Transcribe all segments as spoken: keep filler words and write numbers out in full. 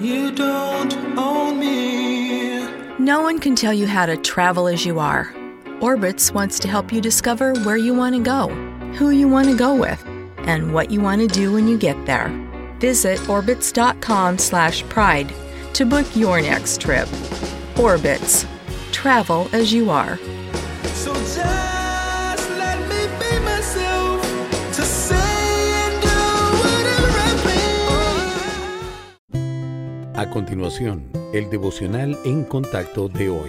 You don't own me. No one can tell you how to travel as you are. Orbitz wants to help you discover where you want to go, who you want to go with, and what you want to do when you get there. Visit Orbitz.com slash pride to book your next trip. Orbitz. Travel as you are. So just let me be myself to say. A continuación, el devocional en contacto de hoy.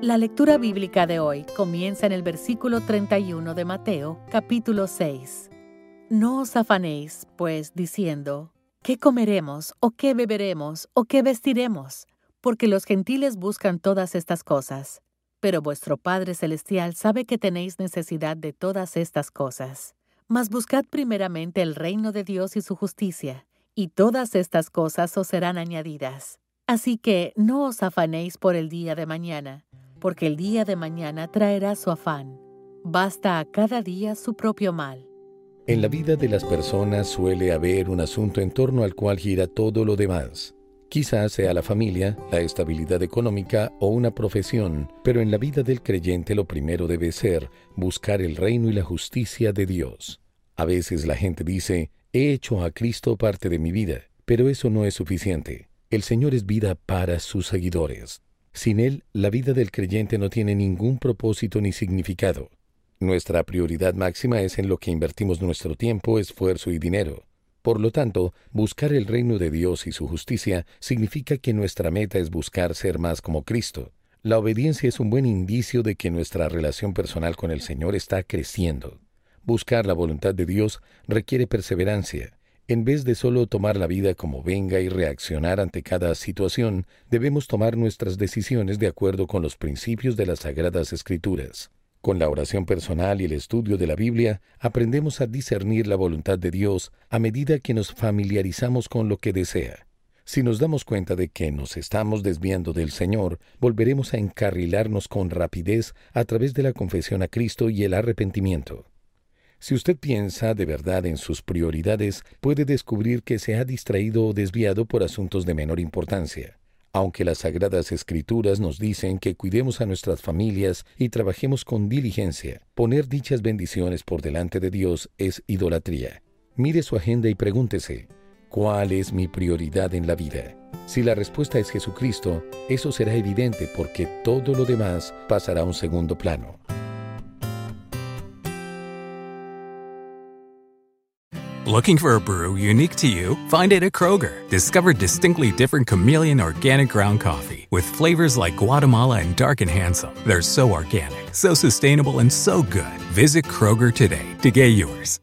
La lectura bíblica de hoy comienza en el versículo treinta y uno de Mateo, capítulo seis. No os afanéis, pues, diciendo, ¿qué comeremos, o qué beberemos, o qué vestiremos? Porque los gentiles buscan todas estas cosas. Pero vuestro Padre Celestial sabe que tenéis necesidad de todas estas cosas. Mas buscad primeramente el reino de Dios y su justicia, y todas estas cosas os serán añadidas. Así que no os afanéis por el día de mañana, porque el día de mañana traerá su afán. Basta a cada día su propio mal. En la vida de las personas suele haber un asunto en torno al cual gira todo lo demás. Quizás sea la familia, la estabilidad económica o una profesión, pero en la vida del creyente lo primero debe ser buscar el reino y la justicia de Dios. A veces la gente dice, he hecho a Cristo parte de mi vida, pero eso no es suficiente. El Señor es vida para sus seguidores. Sin Él, la vida del creyente no tiene ningún propósito ni significado. Nuestra prioridad máxima es en lo que invertimos nuestro tiempo, esfuerzo y dinero. Por lo tanto, buscar el reino de Dios y su justicia significa que nuestra meta es buscar ser más como Cristo. La obediencia es un buen indicio de que nuestra relación personal con el Señor está creciendo. Buscar la voluntad de Dios requiere perseverancia. En vez de solo tomar la vida como venga y reaccionar ante cada situación, debemos tomar nuestras decisiones de acuerdo con los principios de las Sagradas Escrituras. Con la oración personal y el estudio de la Biblia, aprendemos a discernir la voluntad de Dios a medida que nos familiarizamos con lo que desea. Si nos damos cuenta de que nos estamos desviando del Señor, volveremos a encarrilarnos con rapidez a través de la confesión a Cristo y el arrepentimiento. Si usted piensa de verdad en sus prioridades, puede descubrir que se ha distraído o desviado por asuntos de menor importancia. Aunque las Sagradas Escrituras nos dicen que cuidemos a nuestras familias y trabajemos con diligencia, poner dichas bendiciones por delante de Dios es idolatría. Mire su agenda y pregúntese, ¿cuál es mi prioridad en la vida? Si la respuesta es Jesucristo, eso será evidente porque todo lo demás pasará a un segundo plano. Looking for a brew unique to you? Find it at Kroger. Discover distinctly different Chameleon Organic Ground Coffee with flavors like Guatemala and Dark and Handsome. They're so organic, so sustainable, and so good. Visit Kroger today to get yours.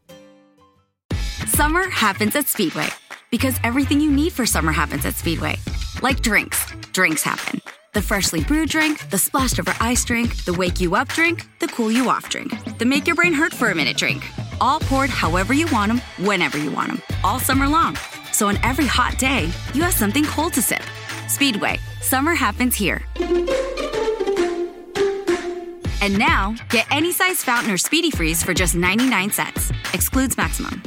Summer happens at Speedway because everything you need for summer happens at Speedway. Like drinks. Drinks happen. The freshly brewed drink, the splashed over ice drink, the wake you up drink, the cool you off drink, the make your brain hurt for a minute drink. All poured however you want them, whenever you want them, all summer long. So on every hot day, you have something cold to sip. Speedway, summer happens here. And now, get any size fountain or Speedy Freeze for just ninety-nine cents. Excludes maximum.